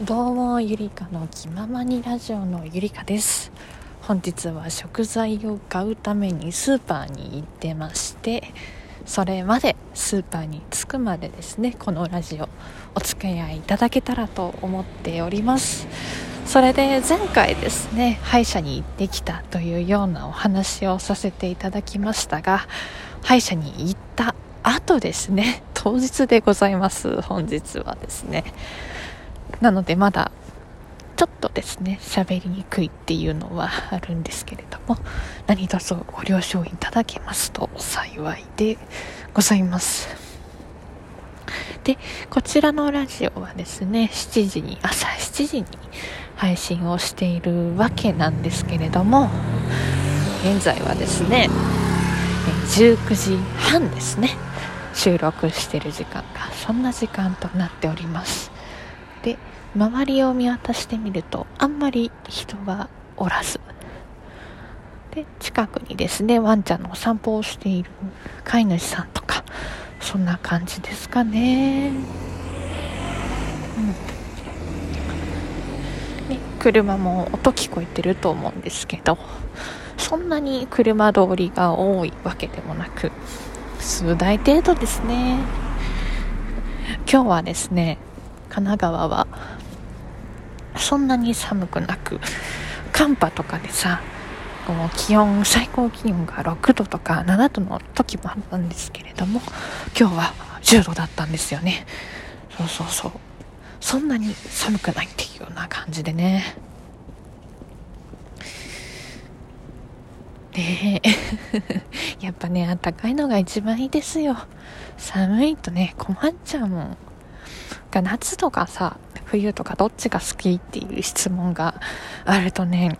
どうも、ゆりかの気ままにラジオのゆりかです。本日は食材を買うためにスーパーに行ってまして、それまでスーパーに着くまでですね、このラジオお付き合いいただけたらと思っております。それで前回ですね、歯医者に行ってきたというようなお話をさせていただきましたが、歯医者に行った後ですね、当日でございます。本日はですね、なのでまだちょっとですね、喋りにくいっていうのはあるんですけれども、何卒ご了承いただけますと幸いでございます。で、こちらのラジオはですね、朝7時に配信をしているわけなんですけれども、現在はですね19時半ですね、収録している時間がそんな時間となっております。で、周りを見渡してみるとあんまり人がおらず、で、近くにですね、ワンちゃんのお散歩をしている飼い主さんとか、そんな感じですかね。ね、車も音聞こえてると思うんですけど、そんなに車通りが多いわけでもなく、数台程度ですね。今日はですね、神奈川はそんなに寒くなく、寒波とかでさ、こう最高気温が6度とか7度の時もあったんですけれども、今日は10度だったんですよね。そう、そんなに寒くないっていうような感じでね。やっぱね、暖かいのが一番いいですよ。寒いとね、困っちゃうもん。夏とかさ、冬とかどっちが好きっていう質問があるとね、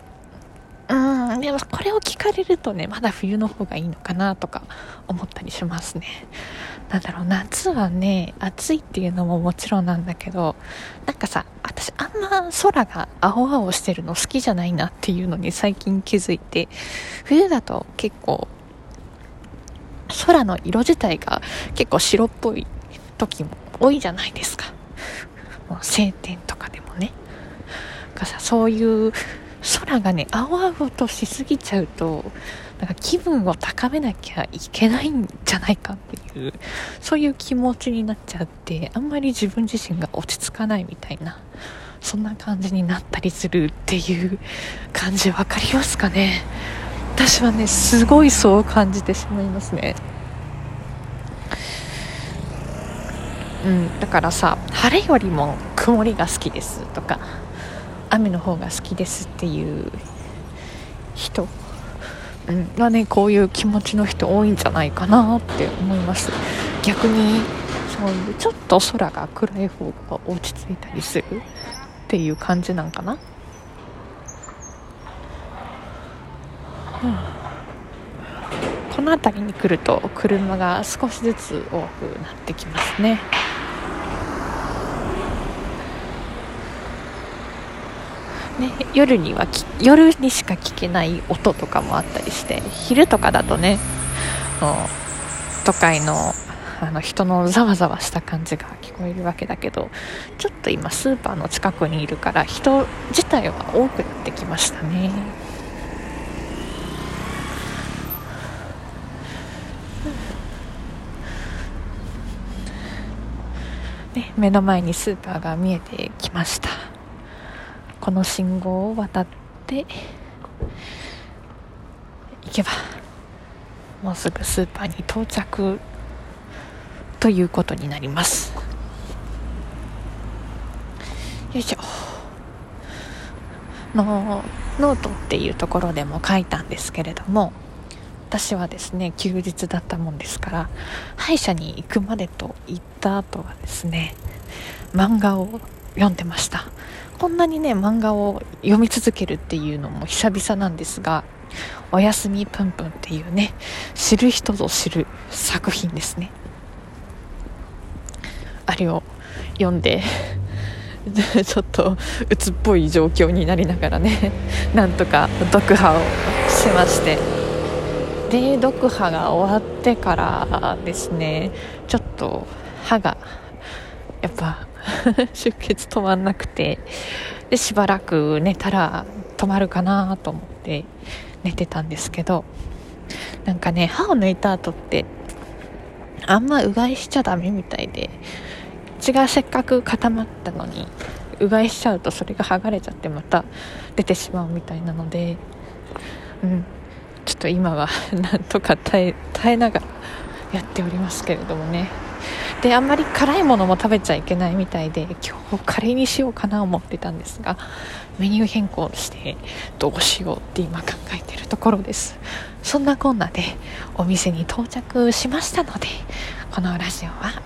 でもこれを聞かれるとね、まだ冬の方がいいのかなとか思ったりしますね。なんだろう、夏はね、暑いっていうのももちろんなんだけど、なんかさ、私あんま空が青々してるの好きじゃないなっていうのに最近気づいて、冬だと結構空の色自体が結構白っぽい時も多いじゃないですか。もう晴天とかでもね、かさ、そういう空がね、青々としすぎちゃうと、なんか気分を高めなきゃいけないんじゃないかっていう、そういう気持ちになっちゃって、あんまり自分自身が落ち着かないみたいな、そんな感じになったりするっていう感じ、わかりますかね。私はね、すごいそう感じてしまいますね。だからさ、晴れよりも曇りが好きですとか、雨の方が好きですっていう人はね、こういう気持ちの人多いんじゃないかなって思います。逆にそういうちょっと空が暗い方が落ち着いたりするっていう感じなんかな。この辺りに来ると車が少しずつ多くなってきますね。夜にしか聞けない音とかもあったりして、昼とかだとね、都会の人のざわざわした感じが聞こえるわけだけど、ちょっと今スーパーの近くにいるから、人自体は多くなってきましたね。目の前にスーパーが見えてきました。この信号を渡って行けば、もうすぐスーパーに到着ということになります。よいしょ。ノートっていうところでも書いたんですけれども、私はですね、休日だったもんですから、歯医者に行くまでと言った後はですね、漫画を読んでました。こんなにね、漫画を読み続けるっていうのも久々なんですが、おやすみぷんぷんっていうね、知る人ぞ知る作品ですね。あれを読んでちょっと鬱っぽい状況になりながらね、なんとか読破をしまして、で、読破が終わってからですね、ちょっと歯がやっぱ出血止まんなくて、でしばらく寝たら止まるかなと思って寝てたんですけど、なんかね、歯を抜いた後ってあんまうがいしちゃダメみたいで、血がせっかく固まったのにうがいしちゃうとそれが剥がれちゃってまた出てしまうみたいなので、ちょっと今はなんとか耐えながらやっておりますけれどもね。で、あんまり辛いものも食べちゃいけないみたいで、今日カレーにしようかな思ってたんですが、メニュー変更してどうしようって今考えてるところです。そんなこんなでお店に到着しましたので、このラジオは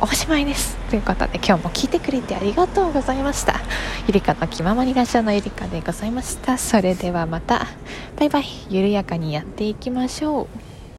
おしまいですということで、今日も聞いてくれてありがとうございました。ゆりかの気ままにラジオのゆりかでございました。それではまた、バイバイ。緩やかにやっていきましょう。